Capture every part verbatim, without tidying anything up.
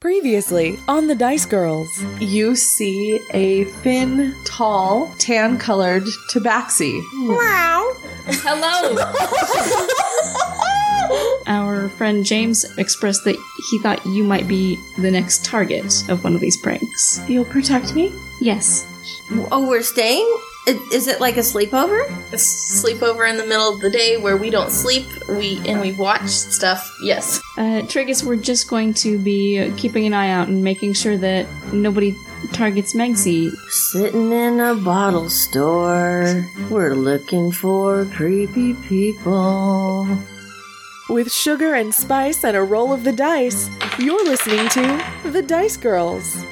Previously on The Dice Girls. You see a thin, tall, tan-colored tabaxi. Wow. Hello. Our friend James expressed that he thought you might be the next target of one of these pranks. You'll protect me? Yes. Oh, we're staying? Is it like a sleepover? A sleepover in the middle of the day where we don't sleep we and we watch stuff, yes. Uh, Triggus, we're just going to be keeping an eye out and making sure that nobody targets Megzi. Sitting in a bottle store, we're looking for creepy people. With sugar and spice and a roll of the dice, you're listening to The Dice Girls.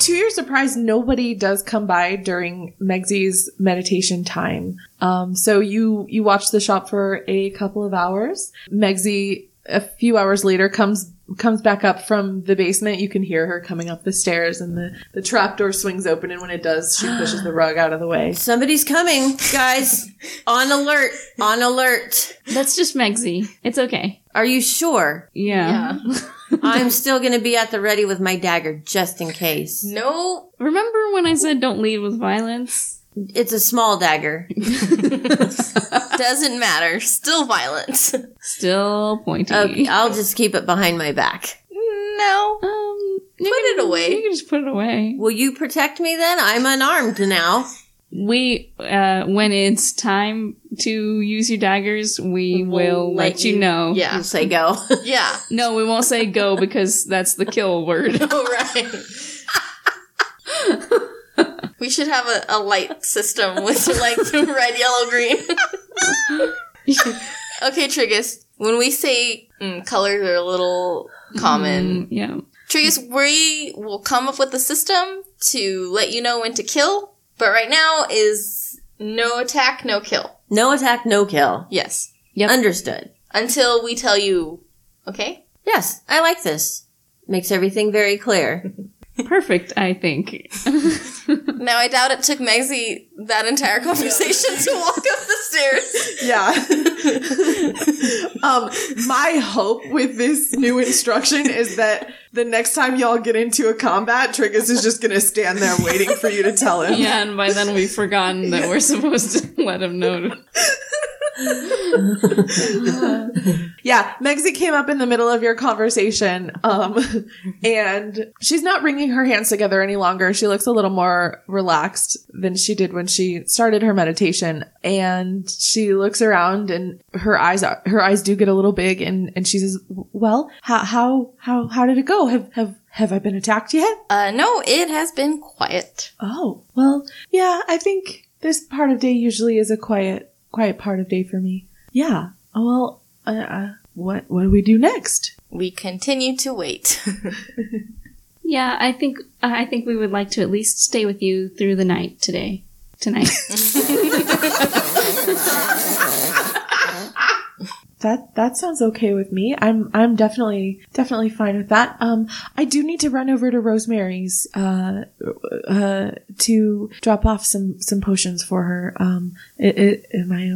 To your surprise, nobody does come by during Megzi's meditation time. Um, so you, you watch the shop for a couple of hours. Megzi, a few hours later, comes comes back up from the basement. You can hear her coming up the stairs, and the, the trapdoor swings open, and when it does, she pushes the rug out of the way. Somebody's coming, guys. On alert. On alert. That's just Megzi. It's okay. Are you sure? Yeah. Yeah. I'm still going to be at the ready with my dagger, just in case. No. Remember when I said don't lead with violence? It's a small dagger. Doesn't matter. Still violent. Still pointy. Okay, I'll just keep it behind my back. No. Um, put can, it away. You can just put it away. Will you protect me then? I'm unarmed now. We, uh, when it's time to use your daggers, we we'll will let you, you know. Yeah. We'll say go. Yeah. No, we won't say go because that's the kill word. Oh, right. We should have a, a light system with like red, yellow, green. Okay, Triggus, when we say mm, colors are a little common. Mm, yeah. Triggus, we will come up with a system to let you know when to kill. But right now is no attack, no kill. No attack, no kill. Yes. Yep. Understood. Until we tell you, okay? Yes, I like this. Makes everything very clear. Perfect, I think. Now, I doubt it took Megzi that entire conversation yeah. to walk up the stairs. Yeah. um, my hope with this new instruction is that the next time y'all get into a combat, Triggus is just going to stand there waiting for you to tell him. Yeah, and by then we've forgotten that yeah. we're supposed to let him know. Yeah, Megzi came up in the middle of your conversation, um, and she's not wringing her hands together any longer. She looks a little more relaxed than she did when she started her meditation, and she looks around, and her eyes are, her eyes do get a little big, and, and she says, "Well, how how how how did it go? Have have." Have I been attacked yet? Uh, no, it has been quiet. Oh, well, yeah, I think this part of day usually is a quiet, quiet part of day for me. Yeah. Oh, well, uh, uh, what, what do we do next? We continue to wait. Yeah, I think, I think we would like to at least stay with you through the night today. Tonight. That that sounds okay with me. I'm I'm definitely definitely fine with that. Um, I do need to run over to Rosemary's uh, uh, to drop off some, some potions for her. Um, it, it, am I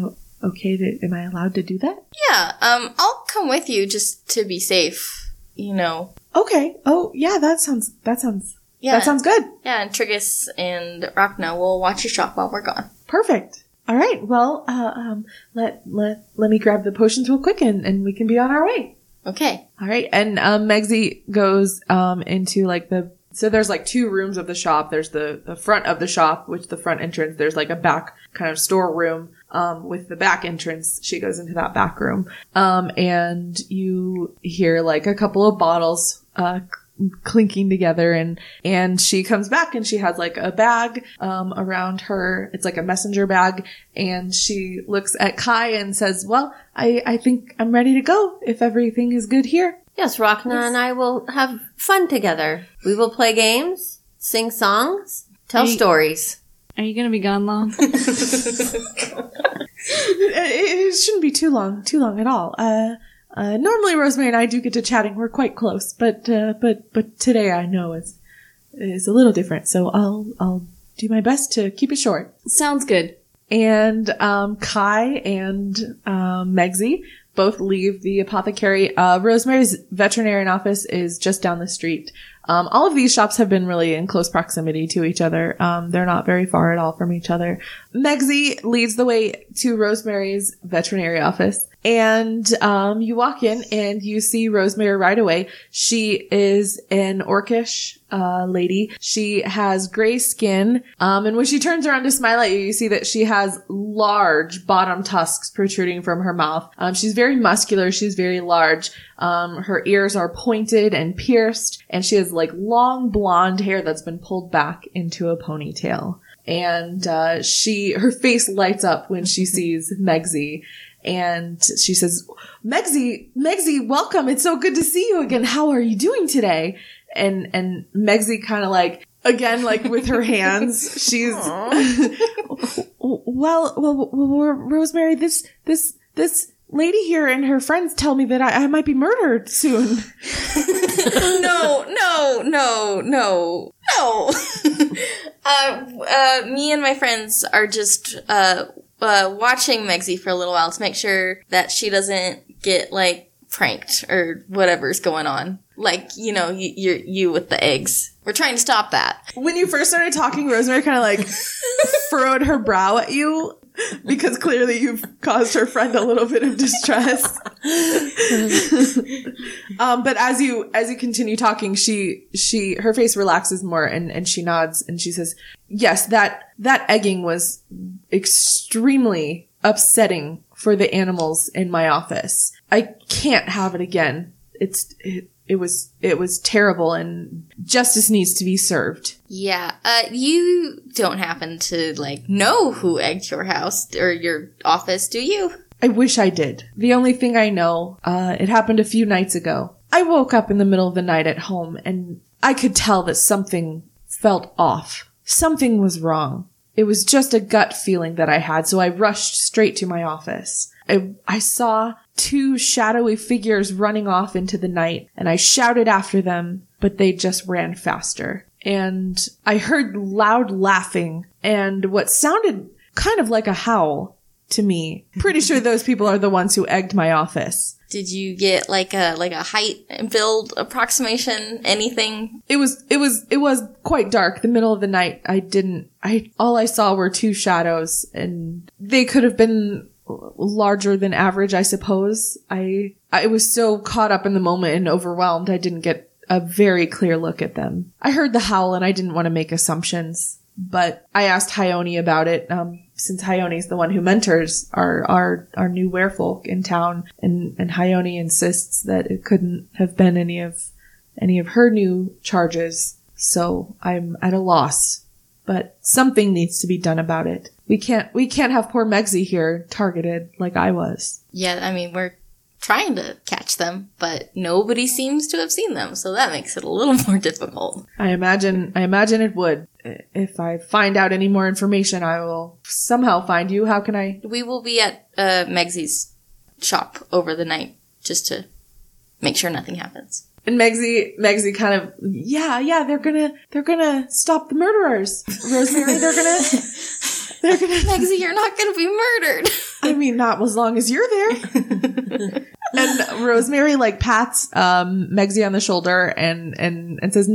okay? To, am I allowed to do that? Yeah. Um, I'll come with you just to be safe. You know. Okay. Oh yeah. That sounds. That sounds. Yeah. That sounds good. Yeah. And Triggus and Rhakna will watch your shop while we're gone. Perfect. All right, well, uh, um, let, let, let me grab the potions real quick and, and we can be on our way. Okay. All right. And, um, Megzi goes, um, into like the, so there's like two rooms of the shop. There's the, the front of the shop, which the front entrance, there's like a back kind of storeroom, um, with the back entrance. She goes into that back room. Um, and you hear like a couple of bottles, uh, clinking together, and and she comes back, and she has like a bag um around her. It's like a messenger bag, and she looks at Kai and says, well, I I think I'm ready to go if everything is good here. Yes, Rhakna yes. and I will have fun together. We will play games, sing songs, tell are you, stories. Are you gonna be gone long? it, it shouldn't be too long too long at all. uh Uh, normally Rosemary and I do get to chatting. We're quite close, but, uh, but, but today I know is, is a little different. So I'll, I'll do my best to keep it short. Sounds good. And, um, Kai and, um, Megzi both leave the apothecary. Uh, Rosemary's veterinarian office is just down the street. Um, all of these shops have been really in close proximity to each other. Um, they're not very far at all from each other. Megzi leads the way to Rosemary's veterinary office. And um, you walk in and you see Rosemary right away. She is an orcish uh, lady. She has gray skin. Um, and when she turns around to smile at you, you see that she has large bottom tusks protruding from her mouth. Um, she's very muscular. She's very large. Um, her ears are pointed and pierced. And she has like long blonde hair that's been pulled back into a ponytail. And uh, she, her face lights up when she sees Megzi. And she says, Megzi, Megzi, welcome. It's so good to see you again. How are you doing today? And, and Megzi kind of like, again, like with her hands, she's, well, well, well, Rosemary, this, this, this lady here and her friends tell me that I, I might be murdered soon. no, no, no, no, no. uh, uh, me and my friends are just, uh, Uh, watching Megzi for a little while to make sure that she doesn't get, like, pranked or whatever's going on. Like, you know, you you're, you with the eggs. We're trying to stop that. When you first started talking, Rosemary kind of, like, furrowed her brow at you because clearly you've caused her friend a little bit of distress. um, but as you as you continue talking, she, she her face relaxes more and, and she nods and she says, yes, that... That egging was extremely upsetting for the animals in my office. I can't have it again. It's it, it was it was terrible, and justice needs to be served. Yeah, uh, you don't happen to like know who egged your house or your office, do you? I wish I did. The only thing I know, uh, it happened a few nights ago. I woke up in the middle of the night at home, and I could tell that something felt off. Something was wrong. It was just a gut feeling that I had, so I rushed straight to my office. I, I saw two shadowy figures running off into the night, and I shouted after them, but they just ran faster. And I heard loud laughing and what sounded kind of like a howl to me. Pretty sure those people are the ones who egged my office. Did you get like a like a height and build approximation? Anything? It was it was it was quite dark. The middle of the night. I didn't. I all I saw were two shadows, and they could have been larger than average, I suppose. I I was so caught up in the moment and overwhelmed. I didn't get a very clear look at them. I heard the howl, and I didn't want to make assumptions, but I asked Hyoni about it. Um. Since Hyoni's the one who mentors our, our, our new werewolf in town, and, and Hyoni insists that it couldn't have been any of, any of her new charges. So I'm at a loss, but something needs to be done about it. We can't, we can't have poor Megzi here targeted like I was. Yeah. I mean, we're trying to catch them, but nobody seems to have seen them. So that makes it a little more difficult. I imagine, I imagine it would. If I find out any more information, I will somehow find you. How can I? We will be at uh, Megzi's shop over the night just to make sure nothing happens. And Megzi, Megzi kind of, yeah, yeah, they're gonna, they're gonna stop the murderers, Rosemary. They're gonna, they're gonna. Megzi, you're not gonna be murdered. I mean, not as long as you're there. And Rosemary like pats um Megzi on the shoulder and and and says,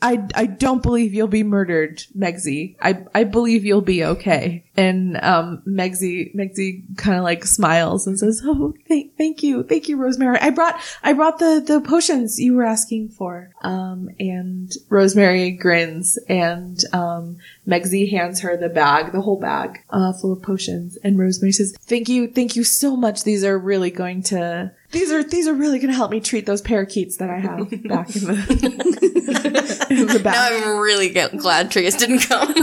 I I don't believe you'll be murdered, Megzi. I I believe you'll be okay. And um Megzi Megzi kind of like smiles and says, "Oh, th- thank you, thank you, Rosemary. I brought I brought the the potions you were asking for." Um and Rosemary grins and um Megzi hands her the bag, the whole bag, uh full of potions. And Rosemary says, "Thank you, thank you so much. These are really going to." These are these are really going to help me treat those parakeets that I have back in the, in the back. Now I'm really glad Triggus didn't come.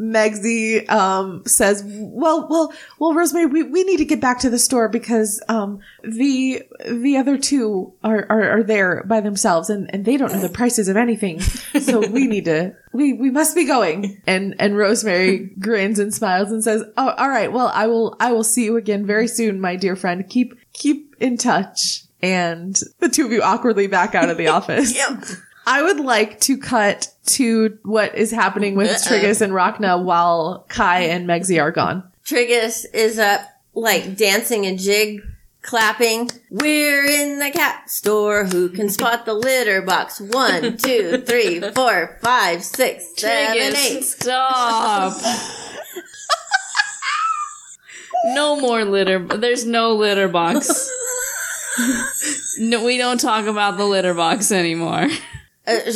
Megzi um, says, well, well, well, Rosemary, we, we need to get back to the store because um, the the other two are, are, are there by themselves and, and they don't know the prices of anything. So we need to, we, we must be going. And and Rosemary grins and smiles and says, oh, all right, well, I will I will see you again very soon, my dear friend. Keep keep in touch. And the two of you awkwardly back out of the office. Yep. I would like to cut to what is happening with uh-uh. Triggus and Rhakna while Kai and Megzi are gone. Triggus is up, like, dancing a jig, clapping. We're in the cat store. Who can spot the litter box? One, two, three, four, five, six, Triggus, seven, eight. Stop. No more litter. There's no litter box. No, we don't talk about the litter box anymore. Uh,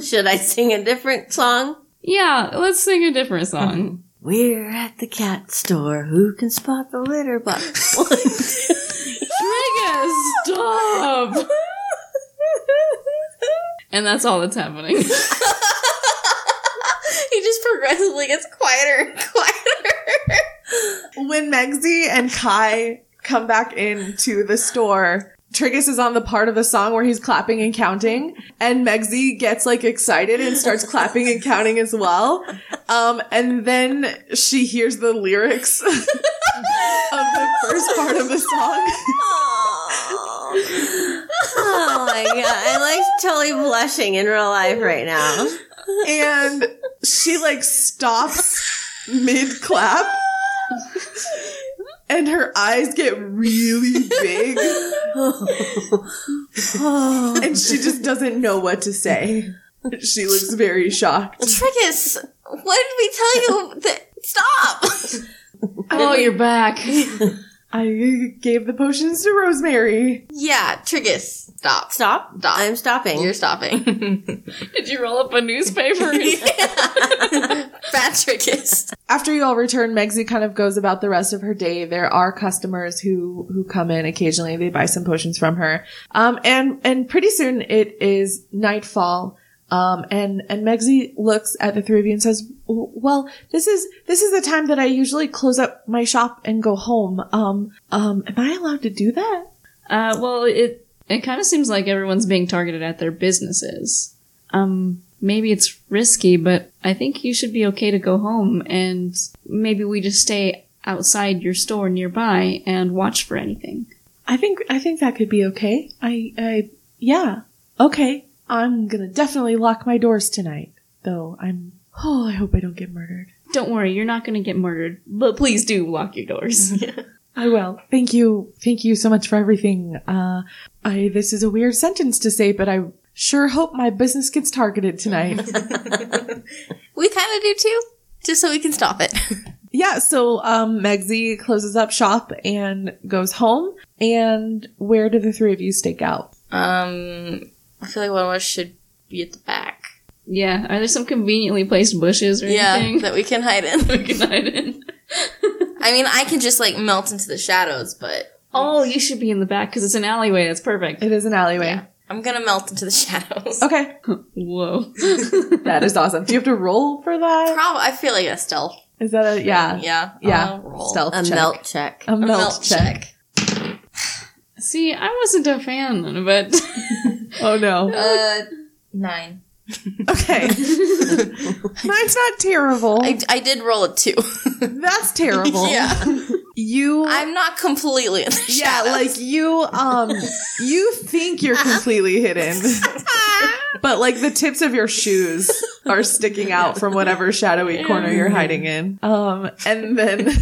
should I sing a different song? Yeah, let's sing a different song. We're at the cat store. Who can spot the litter box? Triggus, stop! And that's all that's happening. He just progressively gets quieter and quieter. When Megzi and Kai come back into the store, Triggus is on the part of the song where he's clapping and counting, and Megzi gets, like, excited and starts clapping and counting as well. Um, and then she hears the lyrics of the first part of the song. Oh my god, I'm, like, totally blushing in real life right now. And she, like, stops mid-clap. And her eyes get really big. And she just doesn't know what to say. She looks very shocked. Triggus, what did we tell you? That- Stop! Oh, you're back. I gave the potions to Rosemary. Yeah, Triggus. Stop. Stop. Stop. I'm stopping. You're stopping. Did you roll up a newspaper? Bad Triggus. After you all return, Megzi kind of goes about the rest of her day. There are customers who, who come in occasionally. They buy some potions from her. Um, and, and pretty soon it is nightfall. Um, and, and Megzi looks at the three of you and says, well, this is, this is the time that I usually close up my shop and go home. Um, um, am I allowed to do that? Uh, well, it, it kind of seems like everyone's being targeted at their businesses. Um, maybe it's risky, but I think you should be okay to go home, and maybe we just stay outside your store nearby and watch for anything. I think, I think that could be okay. I, I, yeah, okay. I'm gonna definitely lock my doors tonight, though I'm... Oh, I hope I don't get murdered. Don't worry, you're not gonna get murdered, but please do lock your doors. Yeah. I will. Thank you. Thank you so much for everything. Uh, I, this is a weird sentence to say, but I sure hope my business gets targeted tonight. We kinda do too, just so we can stop it. Yeah, so um Megzi closes up shop and goes home, and where do the three of you stake out? Um... I feel like one of us should be at the back. Yeah. Are there some conveniently placed bushes or yeah, anything? Yeah, that we can hide in. we can hide in. I mean, I can just, like, melt into the shadows, but... Oh, you should be in the back, because it's an alleyway. That's perfect. It is an alleyway. Yeah. I'm gonna melt into the shadows. Okay. Whoa. That is awesome. Do you have to roll for that? Probably. I feel like a stealth. Is that a... Yeah. Yeah. Yeah. Roll. Stealth a check. Melt check. A melt check. A melt check. check. See, I wasn't a fan, but... Oh, no. Uh, nine. Okay. Mine's not terrible. I, I did roll a two. That's terrible. Yeah. You... I'm not completely in the shadows. Yeah, like, you, um... You think you're completely hidden. But, like, the tips of your shoes are sticking out from whatever shadowy corner you're hiding in. Um, and then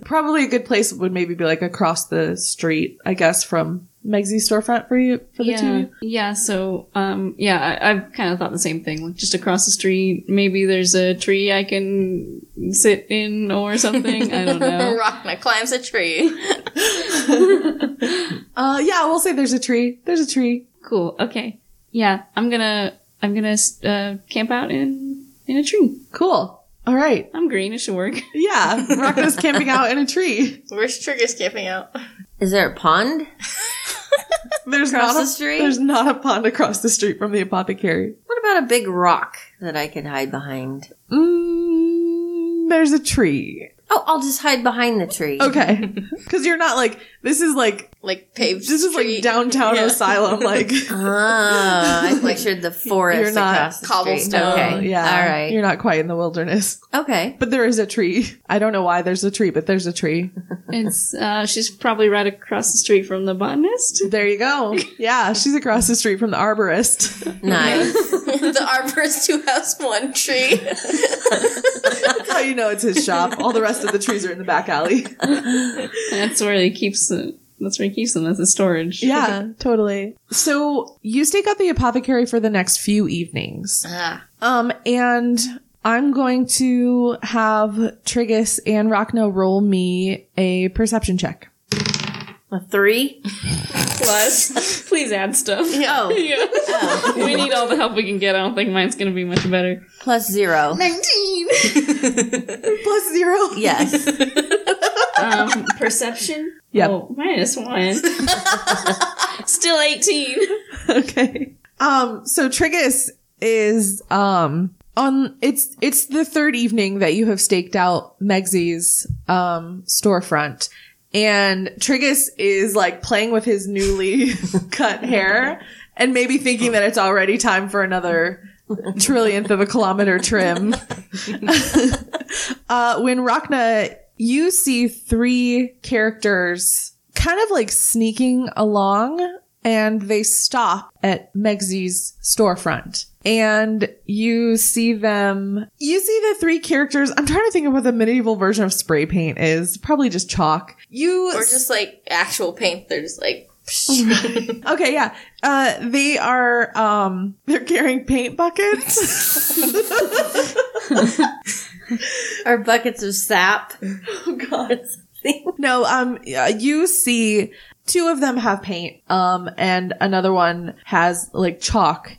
probably a good place would maybe be, like, across the street, I guess, from Megzi's storefront for you, for the yeah. two of you. Yeah, so, um, yeah, I, I've kind of thought the same thing. Like, just across the street, maybe there's a tree I can sit in or something. I don't know. Rhakna climbs a tree. uh, yeah, we'll say there's a tree. There's a tree. Cool, okay. Yeah, I'm gonna, I'm gonna, uh, camp out in, in a tree. Cool. All right. I'm green, it should work. Yeah, Rhakna's camping out in a tree. Where's Trigger's camping out? Is there a pond? There's across not a, the street? There's not a pond across the street from the apothecary. What about a big rock that I could hide behind? Mm. there's a tree. Oh, I'll just hide behind the tree. Okay. Because you're not like, this is like... Like paved This street. Is like downtown yeah. asylum, like... Ah, I pictured the forest you're not across the cobblestone. Okay. Yeah. All right. You're not quite in the wilderness. Okay. But there is a tree. I don't know why there's a tree, but there's a tree. It's, uh, she's probably right across the street from the botanist. There you go. Yeah, she's across the street from the arborist. Nice. The arborist who has one tree. That's how you know it's his shop. All the rest of the trees are in the back alley. That's where he keeps it. That's where he keeps them. That's his storage. Yeah, totally. So you stake out the apothecary for the next few evenings. Ah. Um, and I'm going to have Triggus and Rhakna roll me a perception check. A three? Plus. Please add stuff. Oh. Yeah. Oh. We need all the help we can get. I don't think mine's going to be much better. Plus zero. nineteen. Plus zero? Yes. Um, perception? Yep. Oh, minus one. Still eighteen. Okay. Um, so Triggus is, um, on, it's, it's the third evening that you have staked out Megzi's, um, storefront. And Triggus is like playing with his newly cut hair and maybe thinking that it's already time for another trillionth of a kilometer trim. uh, when Rhakna, you see three characters kind of like sneaking along, and they stop at Megzi's storefront. And you see them, you see the three characters. I'm trying to think of what the medieval version of spray paint is. Probably just chalk. You. Or just like actual paint. They're just like. Okay, yeah. Uh, they are, um, they're carrying paint buckets. Or buckets of sap. Oh God. No, um, you see two of them have paint, um, and another one has like chalk.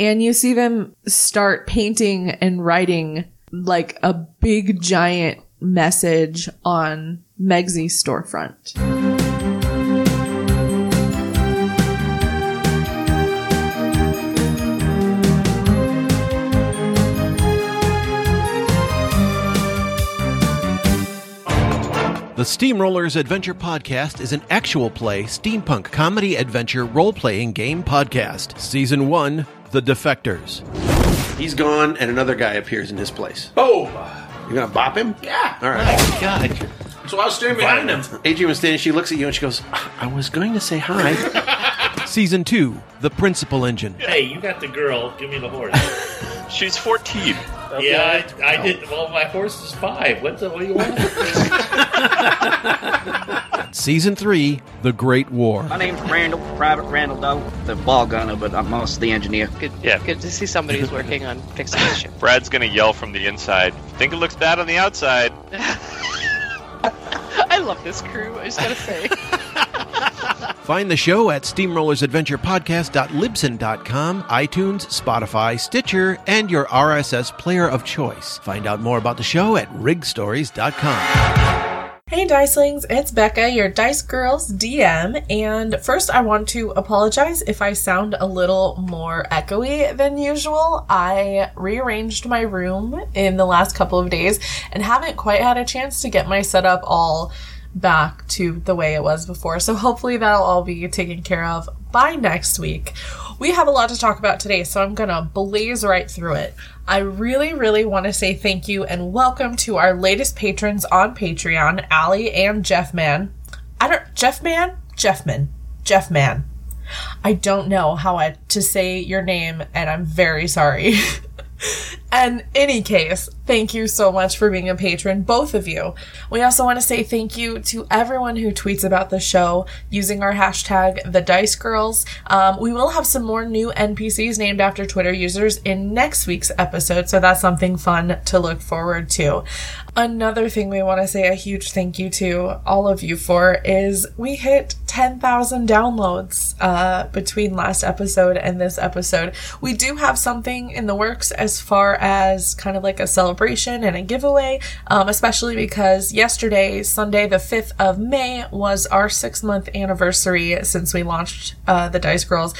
And you see them start painting and writing like a big giant message on Megzi's storefront. The Steamrollers Adventure Podcast is an actual play steampunk comedy adventure role-playing game podcast. Season one, The Defectors. He's gone and another guy appears in his place. Oh! You're going to bop him? Yeah! All right. Oh, God. So I was standing behind him. Adrienne was standing, she looks at you and she goes, I was going to say hi. Season two, The Principal Engine. Hey, you got the girl. Give me the horse. She's fourteen. Okay. Yeah, I, I did. Well, my horse is five. What the? What do you want? Season three, The Great War. My name's Randall, Private Randall Doe, the ball gunner, but I'm also the engineer. Good, yeah. Good to see somebody who's working on fixing this shit. Brad's gonna yell from the inside. Think it looks bad on the outside. I love this crew. I just gotta say. Find the show at steamrollers adventure podcast dot libsyn dot com, iTunes, Spotify, Stitcher, and your R S S player of choice. Find out more about the show at rig stories dot com. Hey, Dicelings, it's Becca, your Dice Girls D M, and first I want to apologize if I sound a little more echoey than usual. I rearranged my room in the last couple of days and haven't quite had a chance to get my setup all back to the way it was before. So hopefully that'll all be taken care of by next week. We have a lot to talk about today, so I'm going to blaze right through it. I really, really want to say thank you and welcome to our latest patrons on Patreon, Allie and Jeff Mann. I don't, Jeff Mann? Jeff Mann. Jeff Mann. I don't know how I, to say your name, and I'm very sorry. And any case, thank you so much for being a patron, both of you. We also want to say thank you to everyone who tweets about the show using our hashtag, The Dice Girls. Um, we will have some more new N P Cs named after Twitter users in next week's episode, so that's something fun to look forward to. Another thing we want to say a huge thank you to all of you for is we hit ten thousand downloads uh, between last episode and this episode. We do have something in the works as far as kind of like a celebration and a giveaway, um, especially because yesterday, Sunday the fifth of May, was our six-month anniversary since we launched uh, The Dice Girls.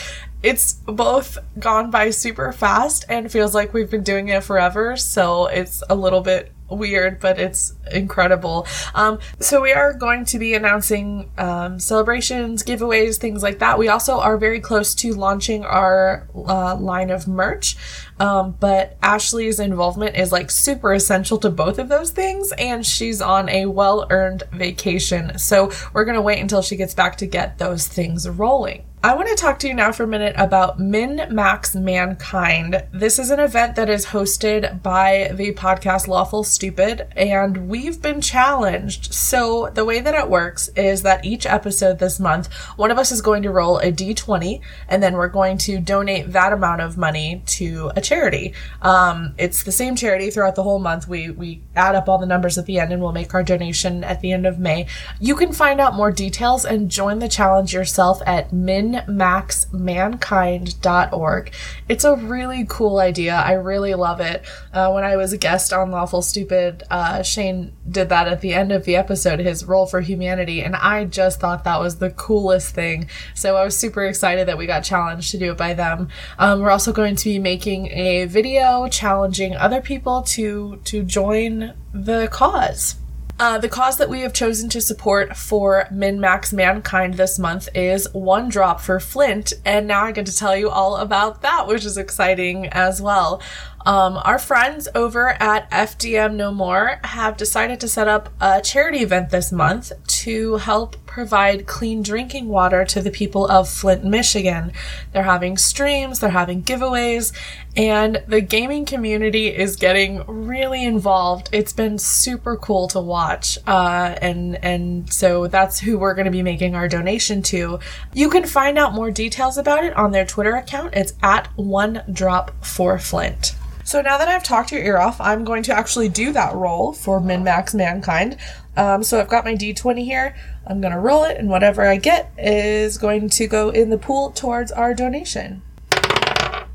It's both gone by super fast and feels like we've been doing it forever, so it's a little bit weird, but it's incredible. Um, so we are going to be announcing um, celebrations, giveaways, things like that. We also are very close to launching our uh, line of merch, um, but Ashley's involvement is like super essential to both of those things, and she's on a well-earned vacation. So we're going to wait until she gets back to get those things rolling. I want to talk to you now for a minute about Min Max Mankind. This is an event that is hosted by the podcast Lawful Stupid, and we've been challenged. So the way that it works is that each episode this month, one of us is going to roll a D twenty, and then we're going to donate that amount of money to a charity. Um, it's the same charity throughout the whole month. We, we add up all the numbers at the end, and we'll make our donation at the end of May. You can find out more details and join the challenge yourself at Min min max mankind dot org. It's a really cool idea. I really love it. Uh, when I was a guest on Lawful Stupid, uh, Shane did that at the end of the episode, his role for humanity, and I just thought that was the coolest thing. So I was super excited that we got challenged to do it by them. Um, we're also going to be making a video challenging other people to to join the cause. Uh, the cause that we have chosen to support for Min Max Mankind this month is One Drop for Flint, and now I get to tell you all about that, which is exciting as well. Um, our friends over at F D M No More have decided to set up a charity event this month to help provide clean drinking water to the people of Flint, Michigan. They're having streams, they're having giveaways, and the gaming community is getting really involved. It's been super cool to watch, uh, and and so that's who we're going to be making our donation to. You can find out more details about it on their Twitter account. It's at One Drop for Flint. So now that I've talked your ear off, I'm going to actually do that roll for Min Max Mankind. Um, so I've got my D twenty here. I'm going to roll it, and whatever I get is going to go in the pool towards our donation. I'm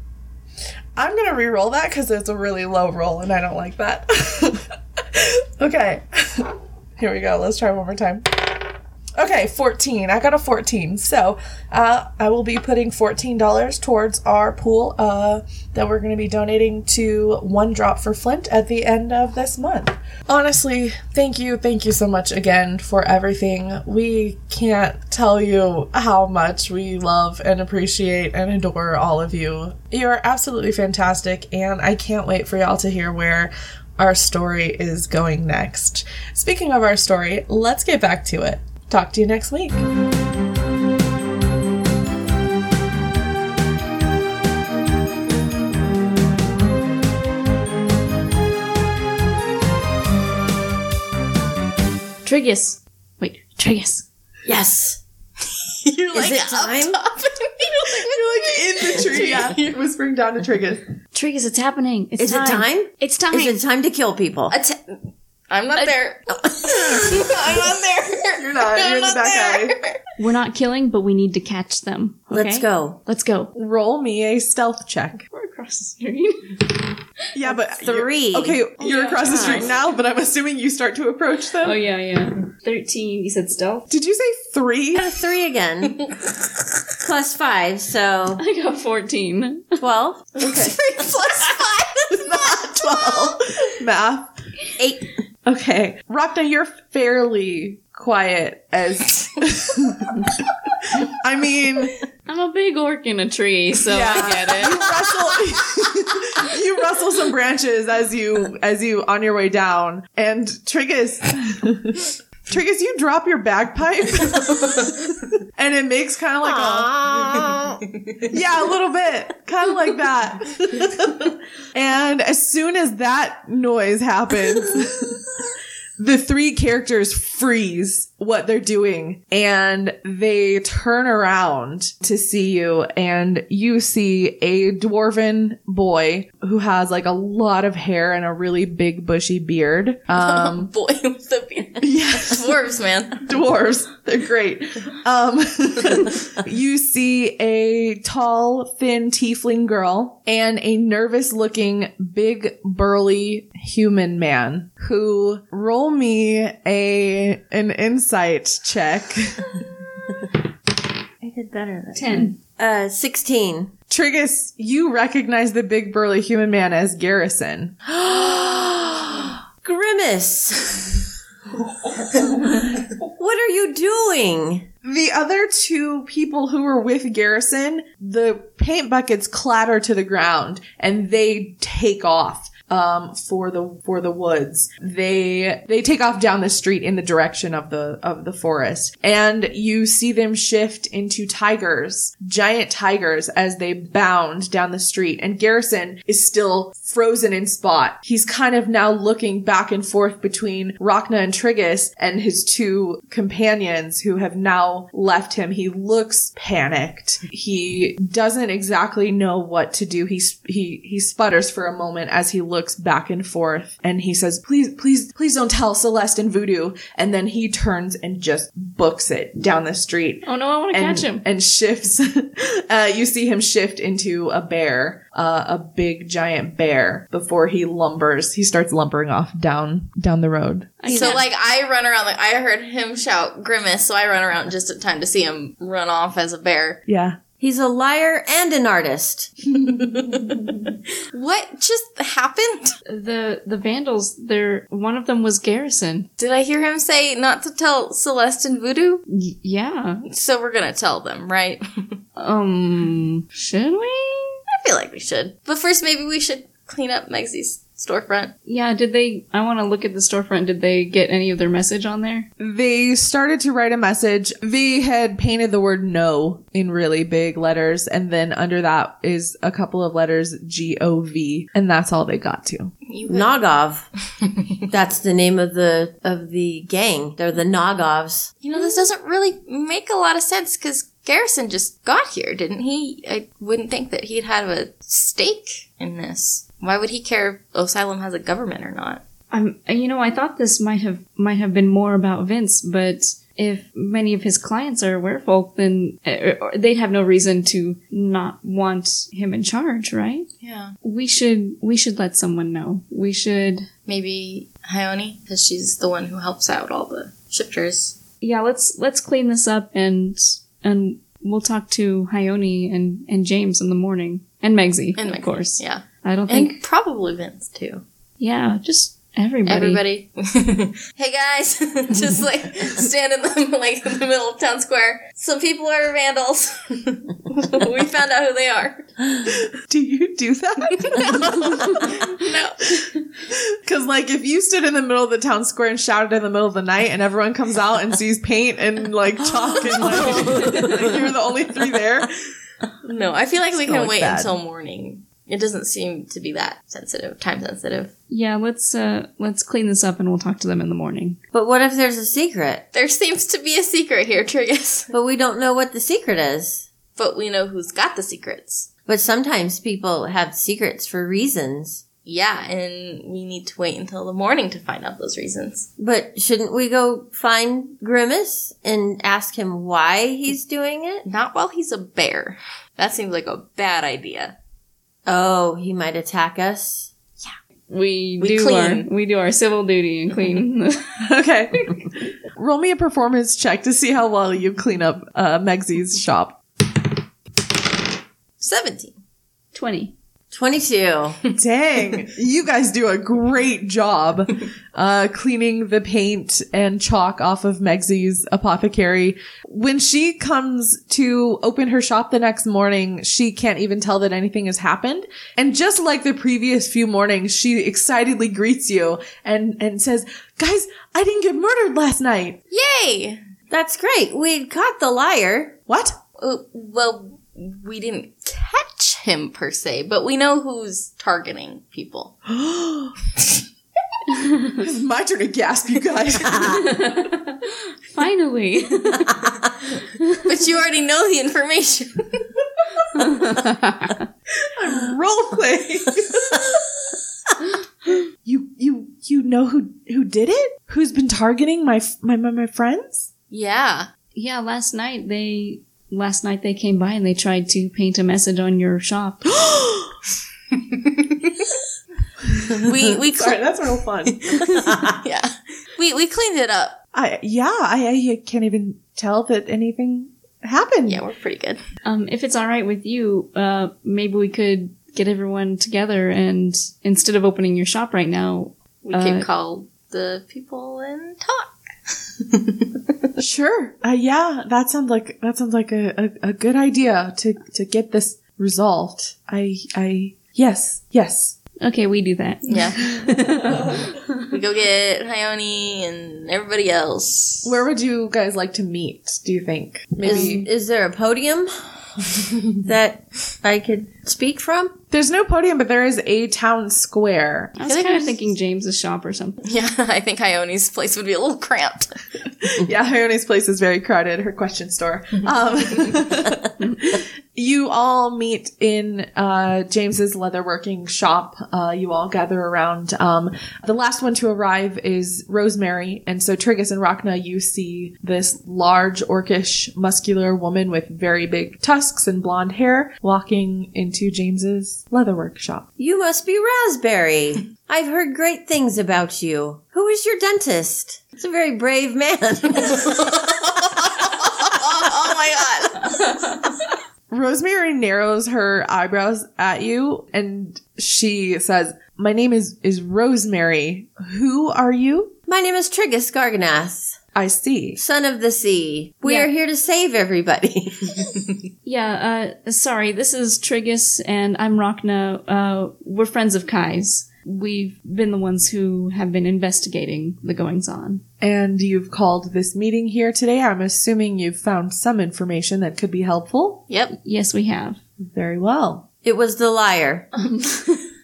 going to re-roll that because it's a really low roll, and I don't like that. Okay. Here we go. Let's try one more time. Okay, fourteen. I got a fourteen. So uh, I will be putting fourteen dollars towards our pool uh, that we're going to be donating to One Drop for Flint at the end of this month. Honestly, thank you. Thank you so much again for everything. We can't tell you how much we love and appreciate and adore all of you. You're absolutely fantastic, and I can't wait for y'all to hear where our story is going next. Speaking of our story, let's get back to it. Talk to you next week. Triggus. Wait, Triggus. Yes. You're like, is it time? Top. You're like in the tree. Yeah. You're whispering down to Triggus. Triggus, it's happening. It's is time. Is it time? It's time. Is it time to kill people? It's I'm not I, there. I'm not there. You're not. You're in the back alley. We're not killing, but we need to catch them. Okay? Let's go. Let's go. Roll me a stealth check. We're across the street. Yeah, but... Three. You're, okay, oh, you're yeah, across the street now, but I'm assuming you start to approach them. Oh, yeah, yeah. thirteen. You said stealth? Did you say three? I got a three again. Plus five, so... I got fourteen. twelve? Okay. Three plus five is not twelve. Math. Eight. Okay. Rhakna, you're fairly quiet as... I mean... I'm a big orc in a tree, so yeah. I get it. You rustle, you rustle some branches as you, as you, on your way down. And Triggus, Triggus, you drop your bagpipe. And it makes kind of like a... Yeah, a little bit. Kind of like that. And as soon as that noise happens... The three characters freeze what they're doing, and they turn around to see you, and you see a dwarven boy who has like a lot of hair and a really big bushy beard. Um, boy with the beard. Yeah. Dwarves, man. Dwarves. They're great. Um, you see a tall, thin tiefling girl and a nervous looking, big, burly human man who rolls me a an insight check. I did better than ten. Uh, sixteen. Triggus, you recognize the big burly human man as Garrison. Grim premise? What are you doing? The other two people who were with Garrison, the paint buckets clatter to the ground and they take off um for the for the woods. They they take off down the street in the direction of the of the forest. And you see them shift into tigers, giant tigers, as they bound down the street. And Garrison is still frozen in spot. He's kind of now looking back and forth between Rhakna and Triggus and his two companions who have now left him. He looks panicked. He doesn't exactly know what to do. He he he sputters for a moment as he looks looks back and forth, and he says, please, please, please don't tell Celeste and Voodoo. And then he turns and just books it down the street. Oh no, I want to catch him. And shifts. uh, you see him shift into a bear, uh, a big giant bear, before he lumbers. He starts lumbering off down, down the road. So like I run around, like I heard him shout Grimace. So I run around just in time to see him run off as a bear. Yeah. He's a liar and an artist. What just happened? The the vandals, they're, one of them was Garrison. Did I hear him say not to tell Celeste and Voodoo? Y- yeah. So we're gonna tell them, right? um, should we? I feel like we should. But first maybe we should clean up Megzi's storefront. Yeah, did they, I want to look at the storefront. Did they get any of their message on there? They started to write a message. They had painted the word no in really big letters. And then under that is a couple of letters, G O V. And that's all they got to. Nogov. That's the name of the, of the gang. They're the Nogovs. You know, this doesn't really make a lot of sense because Garrison just got here, didn't he? I wouldn't think that he'd have a stake in this. Why would he care if Asylum has a government or not? Um, you know, I thought this might have might have been more about Vince, but if many of his clients are werewolf, then uh, they'd have no reason to not want him in charge, right? Yeah. We should we should let someone know. We should maybe Hyoni, because she's the one who helps out all the shifters. Yeah, let's let's clean this up and and we'll talk to Hyoni and and James in the morning, and Megzi, and of Megzi, course. Yeah. I don't think... And probably Vince, too. Yeah, just everybody. Everybody. Hey, guys. Just, like, stand in the, like, in the middle of town square. Some people are vandals. We found out who they are. Do you do that? No. Because, no. Like, if you stood in the middle of the town square and shouted in the middle of the night and everyone comes out and sees paint and, like, chalk and, like, you're the only three there. No, I feel like we can wait bad. until morning. It doesn't seem to be that sensitive, time sensitive. Yeah, let's uh let's clean this up and we'll talk to them in the morning. But what if there's a secret? There seems to be a secret here, Triggus. But we don't know what the secret is. But we know who's got the secrets. But sometimes people have secrets for reasons. Yeah, and we need to wait until the morning to find out those reasons. But shouldn't we go find Grimace and ask him why he's doing it? Not while he's a bear. That seems like a bad idea. Oh, he might attack us? Yeah. We, we do clean. our we do our civil duty and clean. Okay. Roll me a performance check to see how well you clean up uh, Megzi's shop. seventeen. twenty. twenty-two. Dang. You guys do a great job uh cleaning the paint and chalk off of Megzi's apothecary. When she comes to open her shop the next morning, she can't even tell that anything has happened. And just like the previous few mornings, she excitedly greets you and and says, "Guys, I didn't get murdered last night." Yay! That's great. We caught the liar. What? Uh, well, we didn't catch him per se, but we know who's targeting people. It's my turn to gasp, you guys. Finally. But you already know the information. I'm role-playing. you you you know who who did it? Who's been targeting my my my, my friends? Yeah. Yeah, last night they Last night they came by and they tried to paint a message on your shop. we we Sorry, that's real fun. Yeah, we we cleaned it up. I yeah, I, I can't even tell that anything happened. Yeah, we're pretty good. Um, if it's all right with you, uh, maybe we could get everyone together and instead of opening your shop right now, we uh, could call the people and talk. Sure. Uh, yeah, that sounds like that sounds like a, a, a good idea to, to get this resolved. I I yes yes. Okay, we do that. Yeah. We go get Hyoni and everybody else. Where would you guys like to meet, do you think? Maybe Is, is there a podium that I could speak from? There's no podium, but there is a town square. I was I kind of thinking James's shop or something. Yeah, I think Hyoni's place would be a little cramped. Yeah, Hyoni's place is very crowded, her question store. Um, you all meet in uh, James's leatherworking shop. Uh, you all gather around. Um, the last one to arrive is Rosemary. And so Triggus and Rhakna, you see this large, orcish, muscular woman with very big tusks and blonde hair walking into James's leather workshop. You must be Raspberry. I've heard great things about you. Who is your dentist? It's a very brave man. Oh my god. Rosemary narrows her eyebrows at you and she says, My name is, is Rosemary. Who are you? My name is Triggus Garganas. I see. Son of the sea. We yeah. are here to save everybody. yeah, uh, sorry, this is Triggus, and I'm Rhakna. Uh, we're friends of Kai's. We've been the ones who have been investigating the goings-on. And you've called this meeting here today. I'm assuming you've found some information that could be helpful. Yep. Yes, we have. Very well. It was the liar.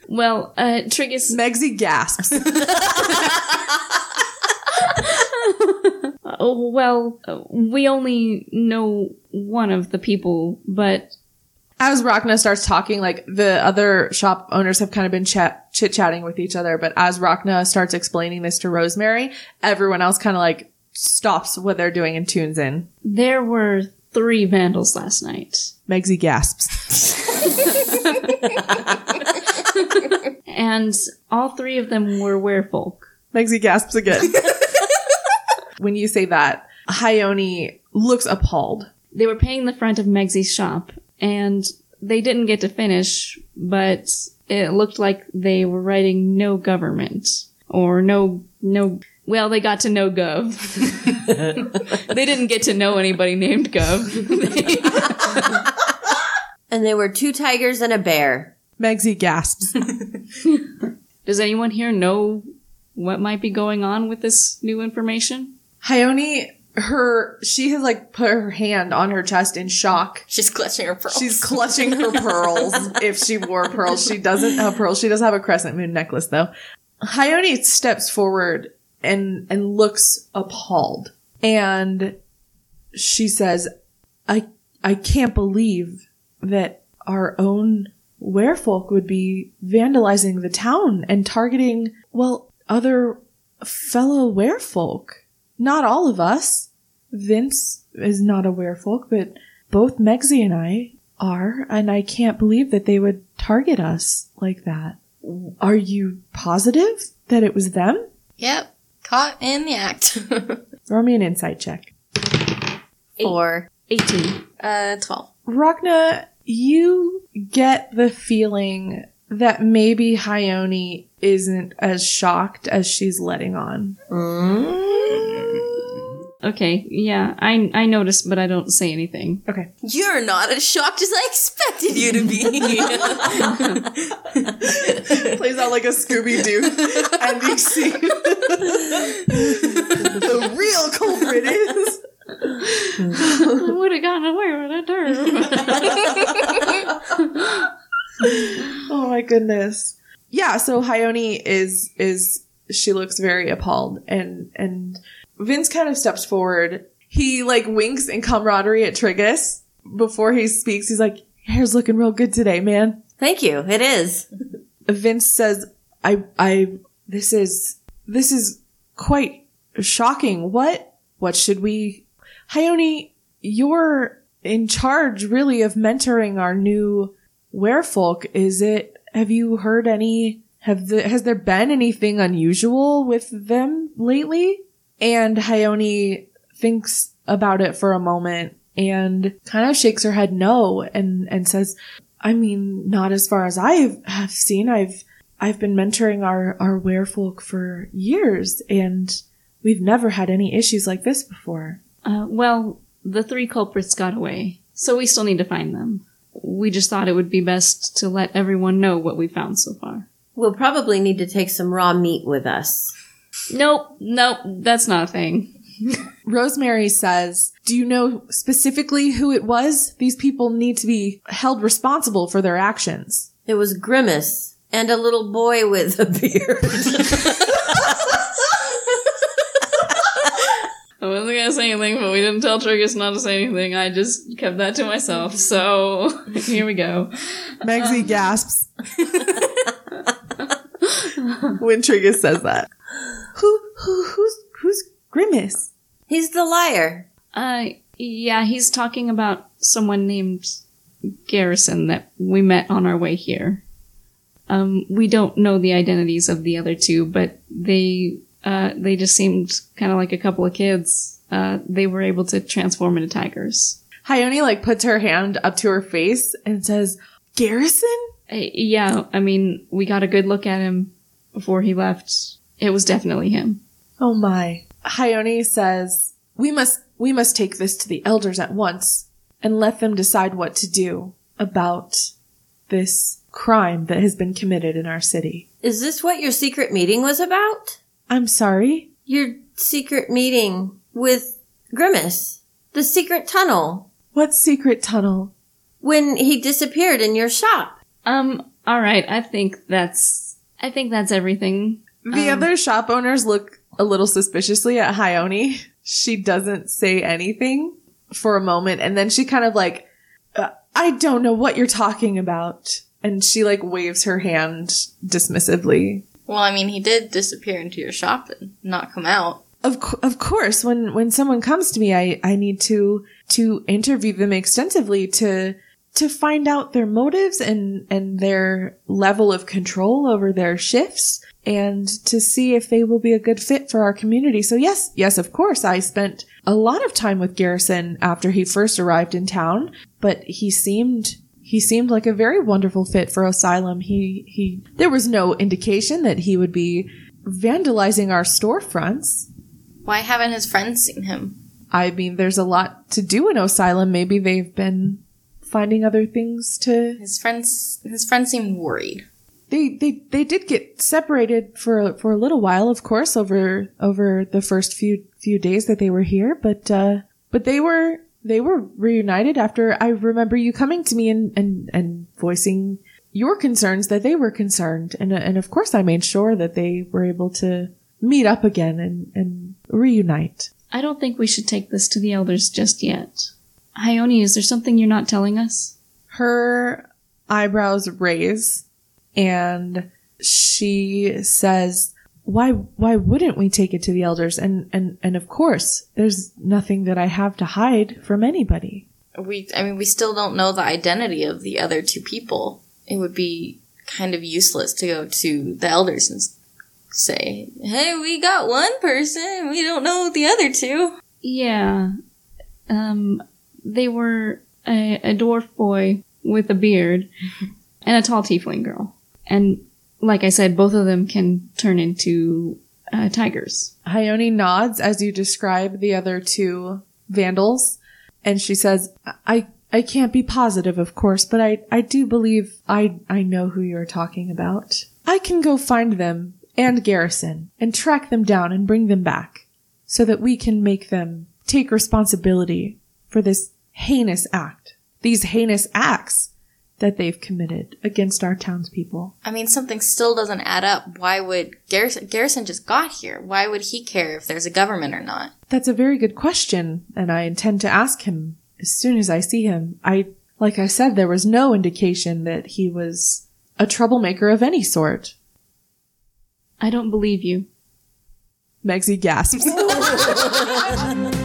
well, uh, Triggus... Megzi gasps. Oh, well, we only know one of the people, but... As Rhakna starts talking, like, the other shop owners have kind of been chat- chit-chatting with each other, but as Rhakna starts explaining this to Rosemary, everyone else kind of, like, stops what they're doing and tunes in. There were three vandals last night. Megzi gasps. And all three of them were werefolk. Megzi gasps again. When you say that, Hyoni looks appalled. They were paying the front of Megzi's shop, and they didn't get to finish, but it looked like they were writing no government. Or no, no, well, they got to no gov. They didn't get to know anybody named gov. And there were two tigers and a bear. Megzi gasps. Does anyone here know what might be going on with this new information? Hyoni, her, she has like put her hand on her chest in shock. She's clutching her pearls. She's clutching her pearls. If she wore pearls, she doesn't have pearls. She does have a crescent moon necklace though. Hyoni steps forward and, and looks appalled. And she says, I, I can't believe that our own werefolk would be vandalizing the town and targeting, well, other fellow werefolk. Not all of us. Vince is not a werefolk, but both Megzi and I are, and I can't believe that they would target us like that. Are you positive that it was them? Yep. Caught in the act. Throw me an insight check. Eight. Or eighteen. Uh, twelve. Rhakna, you get the feeling that maybe Hyoni isn't as shocked as she's letting on. Okay, yeah, I I noticed, but I don't say anything. Okay. You're not as shocked as I expected you to be. Plays out like a Scooby-Doo ending scene. The real culprit is... I would have gotten away with a derm. Oh my goodness. Yeah, so Hyoni is, is, she looks very appalled and, and Vince kind of steps forward. He like winks in camaraderie at Triggus before he speaks. He's like, hair's looking real good today, man. Thank you. It is. Vince says, I, I, this is, this is quite shocking. What, what should we, Hyoni, you're in charge really of mentoring our new werefolk, is it, have you heard any, have the, has there been anything unusual with them lately? And Hyoni thinks about it for a moment and kind of shakes her head no and, and says, I mean, not as far as I have, have seen. I've, I've been mentoring our, our werefolk for years, and we've never had any issues like this before. Uh, well, the three culprits got away, so we still need to find them. We just thought it would be best to let everyone know what we found so far. We'll probably need to take some raw meat with us. Nope, nope, that's not a thing. Rosemary says, do you know specifically who it was? These people need to be held responsible for their actions. It was Grimace and a little boy with a beard. I wasn't going to say anything, but we didn't tell Triggus not to say anything. I just kept that to myself. So here we go. Megzi um, gasps when Triggus says that. Who, who, who's, who's Grimace? He's the liar. Uh, yeah, he's talking about someone named Garrison that we met on our way here. Um, we don't know the identities of the other two, but they, uh, they just seemed kind of like a couple of kids. Uh, they were able to transform into tigers. Hyoni, like, puts her hand up to her face and says, Garrison? Uh, yeah, I mean, we got a good look at him before he left. It was definitely him. Oh my. Hyoni says, we must, we must take this to the elders at once and let them decide what to do about this crime that has been committed in our city. Is this what your secret meeting was about? I'm sorry? Your secret meeting with Grimace. The secret tunnel. What secret tunnel? When he disappeared in your shop. Um, alright, I think that's, I think that's everything. The um, other shop owners look a little suspiciously at Hyoni. She doesn't say anything for a moment, and then she kind of like, uh, I don't know what you're talking about. And she like waves her hand dismissively. Well, I mean, he did disappear into your shop and not come out. Of cu- of course, when, when someone comes to me, I, I need to to interview them extensively to to find out their motives and, and their level of control over their shifts, and to see if they will be a good fit for our community. So yes, yes, of course, I spent a lot of time with Garrison after he first arrived in town, but he seemed, he seemed like a very wonderful fit for Asylum. He, he, there was no indication that he would be vandalizing our storefronts. Why haven't his friends seen him? I mean, there's a lot to do in Asylum. Maybe they've been finding other things to... His friends, his friends seemed worried. They, they, they did get separated for, for a little while, of course, over, over the first few, few days that they were here, but, uh, but they were, they were reunited after I remember you coming to me and, and, and voicing your concerns that they were concerned. And, and of course I made sure that they were able to meet up again and, and reunite. I don't think we should take this to the elders just yet. Hyoni, is there something you're not telling us? Her eyebrows raise. And she says, why, why wouldn't we take it to the elders? And, and, and of course, there's nothing that I have to hide from anybody. We, I mean, we still don't know the identity of the other two people. It would be kind of useless to go to the elders and say, hey, we got one person, we don't know the other two. Yeah. Um, they were a, a dwarf boy with a beard. And a tall tiefling girl. And, like I said, both of them can turn into uh, tigers. Hyoni nods as you describe the other two vandals. And she says, I I can't be positive, of course, but I, I do believe I, I know who you're talking about. I can go find them and Garrison and track them down and bring them back so that we can make them take responsibility for this heinous act. These heinous acts that they've committed against our townspeople. I mean, something still doesn't add up. Why would Garrison, Garrison just got here? Why would he care if there's a government or not? That's a very good question, and I intend to ask him as soon as I see him. I, like I said, there was no indication that he was a troublemaker of any sort. I don't believe you. Megzi gasps.